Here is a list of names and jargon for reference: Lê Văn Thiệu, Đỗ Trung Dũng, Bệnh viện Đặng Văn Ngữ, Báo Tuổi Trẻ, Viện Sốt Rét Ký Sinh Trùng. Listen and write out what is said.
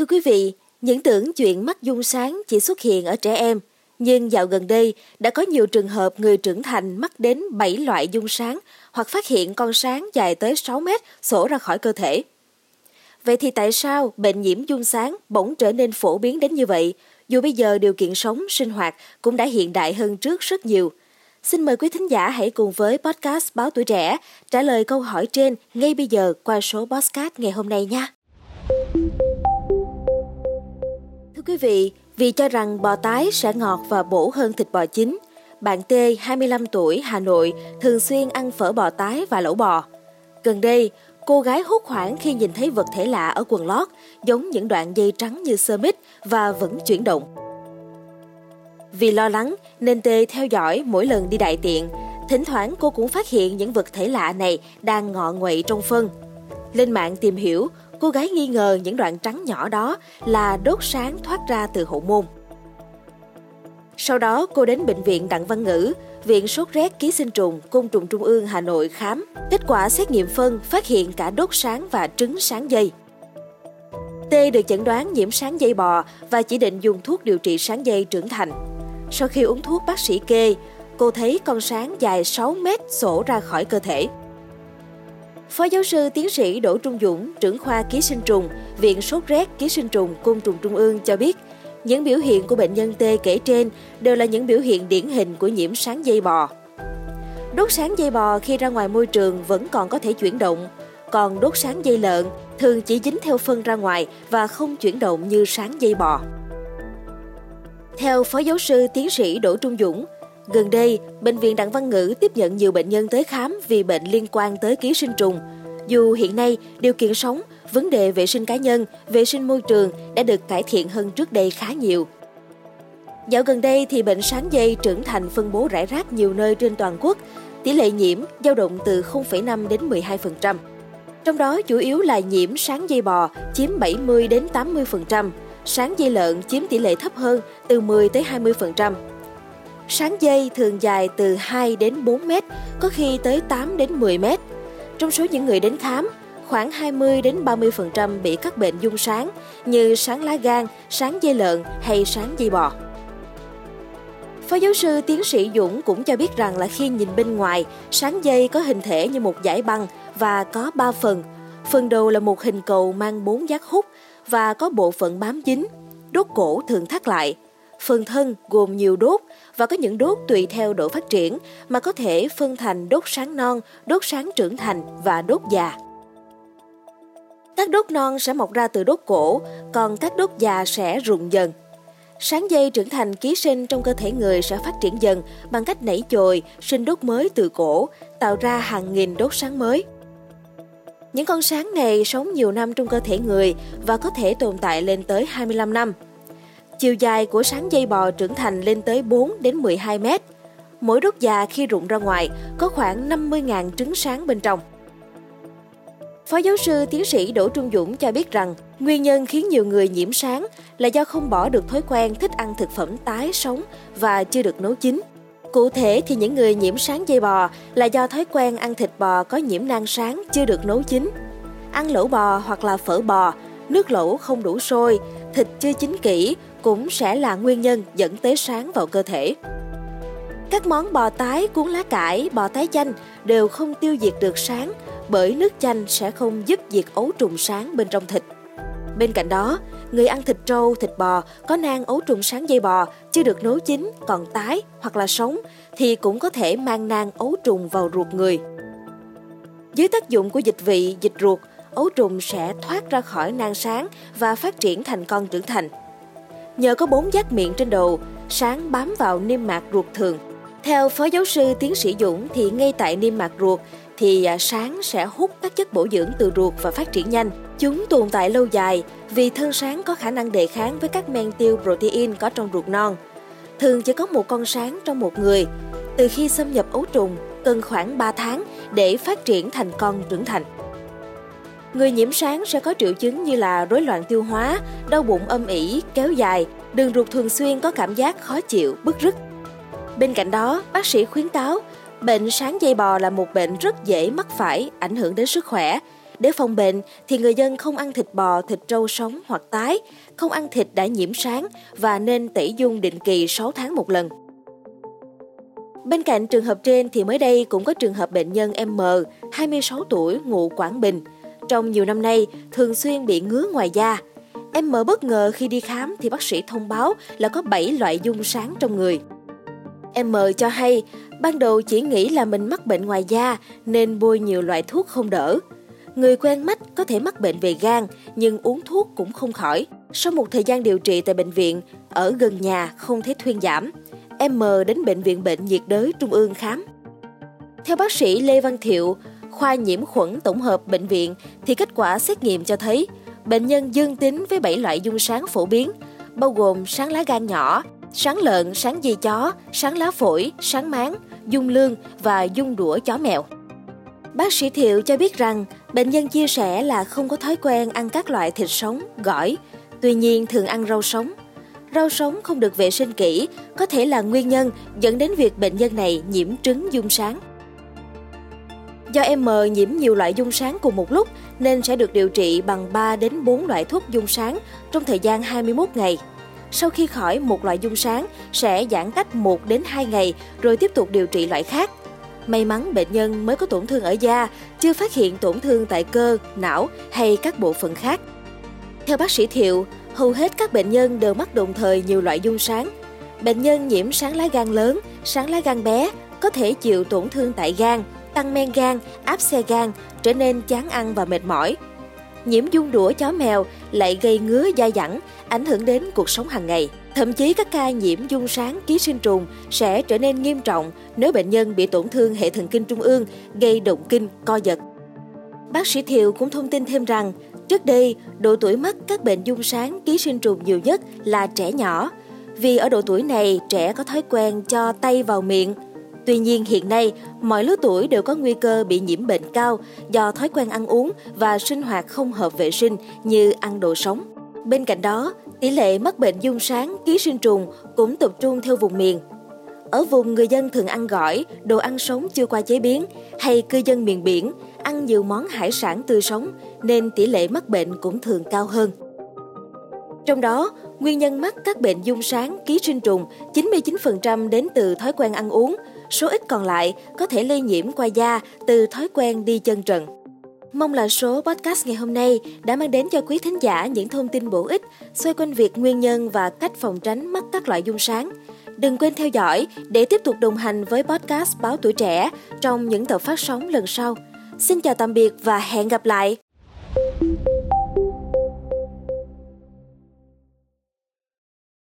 Thưa quý vị, những tưởng chuyện mắt dung sáng chỉ xuất hiện ở trẻ em, nhưng dạo gần đây đã có nhiều trường hợp người trưởng thành mắc đến 7 loại dung sáng hoặc phát hiện con sáng dài tới 6 mét xổ ra khỏi cơ thể. Vậy thì tại sao bệnh nhiễm dung sáng bỗng trở nên phổ biến đến như vậy, dù bây giờ điều kiện sống, sinh hoạt cũng đã hiện đại hơn trước rất nhiều? Xin mời quý thính giả hãy cùng với podcast Báo Tuổi Trẻ trả lời câu hỏi trên ngay bây giờ qua số podcast ngày hôm nay nha. Thưa quý vị, vì cho rằng bò tái sẽ ngọt và bổ hơn thịt bò chín, bạn T, 25 tuổi, Hà Nội, thường xuyên ăn phở bò tái và lẩu bò. Gần đây, cô gái hốt hoảng khi nhìn thấy vật thể lạ ở quần lót, giống những đoạn dây trắng như xơ mít và vẫn chuyển động. Vì lo lắng nên T theo dõi mỗi lần đi đại tiện, thỉnh thoảng cô cũng phát hiện những vật thể lạ này đang ngọ nguậy trong phân. Lên mạng tìm hiểu, cô gái nghi ngờ những đoạn trắng nhỏ đó là đốt sáng thoát ra từ hậu môn. Sau đó cô đến Bệnh viện Đặng Văn Ngữ, Viện Sốt Rét Ký Sinh Trùng, Côn trùng Trung ương Hà Nội khám. Kết quả xét nghiệm phân phát hiện cả đốt sáng và trứng sáng dây. T được chẩn đoán nhiễm sáng dây bò và chỉ định dùng thuốc điều trị sáng dây trưởng thành. Sau khi uống thuốc bác sĩ kê, cô thấy con sáng dài 6 mét xổ ra khỏi cơ thể. Phó giáo sư tiến sĩ Đỗ Trung Dũng, trưởng khoa ký sinh trùng, Viện Sốt Rét Ký Sinh Trùng, Côn trùng Trung ương cho biết, những biểu hiện của bệnh nhân T kể trên đều là những biểu hiện điển hình của nhiễm sáng dây bò. Đốt sáng dây bò khi ra ngoài môi trường vẫn còn có thể chuyển động, còn đốt sáng dây lợn thường chỉ dính theo phân ra ngoài và không chuyển động như sáng dây bò. Theo Phó giáo sư tiến sĩ Đỗ Trung Dũng, gần đây, Bệnh viện Đặng Văn Ngữ tiếp nhận nhiều bệnh nhân tới khám vì bệnh liên quan tới ký sinh trùng. Dù hiện nay, điều kiện sống, vấn đề vệ sinh cá nhân, vệ sinh môi trường đã được cải thiện hơn trước đây khá nhiều. Dạo gần đây thì bệnh sáng dây trưởng thành phân bố rải rác nhiều nơi trên toàn quốc, tỷ lệ nhiễm dao động từ 0,5 đến 12%. Trong đó chủ yếu là nhiễm sáng dây bò chiếm 70 đến 80%, sáng dây lợn chiếm tỷ lệ thấp hơn từ 10 tới 20%. Sáng dây thường dài từ 2 đến 4 mét, có khi tới 8 đến 10 mét. Trong số những người đến khám, khoảng 20 đến 30% bị các bệnh dung sáng như sáng lá gan, sáng dây lợn hay sáng dây bò. Phó giáo sư tiến sĩ Dũng cũng cho biết rằng là khi nhìn bên ngoài, sáng dây có hình thể như một dải băng và có 3 phần. Phần đầu là một hình cầu mang 4 giác hút và có bộ phận bám dính, đốt cổ thường thắt lại. Phần thân gồm nhiều đốt và có những đốt tùy theo độ phát triển mà có thể phân thành đốt sáng non, đốt sáng trưởng thành và đốt già. Các đốt non sẽ mọc ra từ đốt cổ, còn các đốt già sẽ rụng dần. Sáng dây trưởng thành ký sinh trong cơ thể người sẽ phát triển dần bằng cách nảy chồi, sinh đốt mới từ cổ, tạo ra hàng nghìn đốt sáng mới. Những con sáng này sống nhiều năm trong cơ thể người và có thể tồn tại lên tới 25 năm. Chiều dài của sáng dây bò trưởng thành lên tới 4 đến 12 mét. Mỗi đốt già khi rụng ra ngoài có khoảng 50.000 trứng sáng bên trong. Phó giáo sư tiến sĩ Đỗ Trung Dũng cho biết rằng nguyên nhân khiến nhiều người nhiễm sáng là do không bỏ được thói quen thích ăn thực phẩm tái sống và chưa được nấu chín. Cụ thể thì những người nhiễm sáng dây bò là do thói quen ăn thịt bò có nhiễm nang sáng chưa được nấu chín, ăn lẩu bò hoặc là phở bò, nước lẩu không đủ sôi, thịt chưa chín kỹ cũng sẽ là nguyên nhân dẫn tới sáng vào cơ thể. Các món bò tái cuốn lá cải, bò tái chanh đều không tiêu diệt được sáng bởi nước chanh sẽ không giúp diệt ấu trùng sáng bên trong thịt. Bên cạnh đó, người ăn thịt trâu, thịt bò có nang ấu trùng sáng dây bò chưa được nấu chín còn tái hoặc là sống thì cũng có thể mang nang ấu trùng vào ruột người. Dưới tác dụng của dịch vị, dịch ruột, ấu trùng sẽ thoát ra khỏi nang sáng và phát triển thành con trưởng thành. Nhờ có 4 giác miệng trên đầu, sáng bám vào niêm mạc ruột thường. Theo Phó giáo sư tiến sĩ Dũng thì ngay tại niêm mạc ruột thì sáng sẽ hút các chất bổ dưỡng từ ruột và phát triển nhanh. Chúng tồn tại lâu dài vì thân sáng có khả năng đề kháng với các men tiêu protein có trong ruột non. Thường chỉ có một con sáng trong một người. Từ khi xâm nhập ấu trùng, cần khoảng 3 tháng để phát triển thành con trưởng thành. Người nhiễm sáng sẽ có triệu chứng như là rối loạn tiêu hóa, đau bụng âm ỉ, kéo dài, đường ruột thường xuyên có cảm giác khó chịu, bứt rứt. Bên cạnh đó, bác sĩ khuyến cáo, bệnh sáng dây bò là một bệnh rất dễ mắc phải, ảnh hưởng đến sức khỏe. Để phòng bệnh thì người dân không ăn thịt bò, thịt trâu sống hoặc tái, không ăn thịt đã nhiễm sáng và nên tẩy giun định kỳ 6 tháng một lần. Bên cạnh trường hợp trên thì mới đây cũng có trường hợp bệnh nhân M, 26 tuổi, ngụ Quảng Bình. Trong nhiều năm nay, thường xuyên bị ngứa ngoài da. M bất ngờ khi đi khám thì bác sĩ thông báo là có 7 loại giun sáng trong người. M cho hay, ban đầu chỉ nghĩ là mình mắc bệnh ngoài da nên bôi nhiều loại thuốc không đỡ. Người quen mách có thể mắc bệnh về gan nhưng uống thuốc cũng không khỏi. Sau một thời gian điều trị tại bệnh viện, ở gần nhà không thấy thuyên giảm. M đến Bệnh viện Bệnh nhiệt đới Trung ương khám. Theo bác sĩ Lê Văn Thiệu, khoa nhiễm khuẩn tổng hợp bệnh viện thì kết quả xét nghiệm cho thấy bệnh nhân dương tính với 7 loại giun sáng phổ biến, bao gồm sáng lá gan nhỏ, sáng lợn, sáng dây chó, sáng lá phổi, sáng máng, giun lương và giun đũa chó mèo. Bác sĩ Thiệu cho biết rằng bệnh nhân chia sẻ là không có thói quen ăn các loại thịt sống, gỏi, tuy nhiên thường ăn rau sống. Rau sống không được vệ sinh kỹ có thể là nguyên nhân dẫn đến việc bệnh nhân này nhiễm trứng giun sáng. Do M nhiễm nhiều loại giun sáng cùng một lúc nên sẽ được điều trị bằng 3 đến 4 loại thuốc giun sáng trong thời gian 21 ngày. Sau khi khỏi một loại giun sáng sẽ giãn cách 1 đến 2 ngày rồi tiếp tục điều trị loại khác. May mắn bệnh nhân mới có tổn thương ở da, chưa phát hiện tổn thương tại cơ, não hay các bộ phận khác. Theo bác sĩ Thiệu, hầu hết các bệnh nhân đều mắc đồng thời nhiều loại giun sáng. Bệnh nhân nhiễm sáng lá gan lớn, sáng lá gan bé có thể chịu tổn thương tại gan, tăng men gan, áp xe gan, trở nên chán ăn và mệt mỏi. Nhiễm giun đũa chó mèo lại gây ngứa dai dẳng, ảnh hưởng đến cuộc sống hàng ngày. Thậm chí các ca nhiễm giun sáng ký sinh trùng sẽ trở nên nghiêm trọng nếu bệnh nhân bị tổn thương hệ thần kinh trung ương, gây động kinh, co giật. Bác sĩ Thiệu cũng thông tin thêm rằng, trước đây, độ tuổi mắc các bệnh giun sáng ký sinh trùng nhiều nhất là trẻ nhỏ. Vì ở độ tuổi này, trẻ có thói quen cho tay vào miệng. Tuy nhiên hiện nay, mọi lứa tuổi đều có nguy cơ bị nhiễm bệnh cao do thói quen ăn uống và sinh hoạt không hợp vệ sinh như ăn đồ sống. Bên cạnh đó, tỷ lệ mắc bệnh giun sáng ký sinh trùng cũng tập trung theo vùng miền. Ở vùng người dân thường ăn gỏi, đồ ăn sống chưa qua chế biến, hay cư dân miền biển ăn nhiều món hải sản tươi sống nên tỷ lệ mắc bệnh cũng thường cao hơn. Trong đó, nguyên nhân mắc các bệnh giun sáng ký sinh trùng 99% đến từ thói quen ăn uống, số ít còn lại có thể lây nhiễm qua da từ thói quen đi chân trần. Mong là số podcast ngày hôm nay đã mang đến cho quý thính giả những thông tin bổ ích xoay quanh việc nguyên nhân và cách phòng tránh mắc các loại giun sáng. Đừng quên theo dõi để tiếp tục đồng hành với podcast Báo Tuổi Trẻ trong những tập phát sóng lần sau. Xin chào tạm biệt và hẹn gặp lại!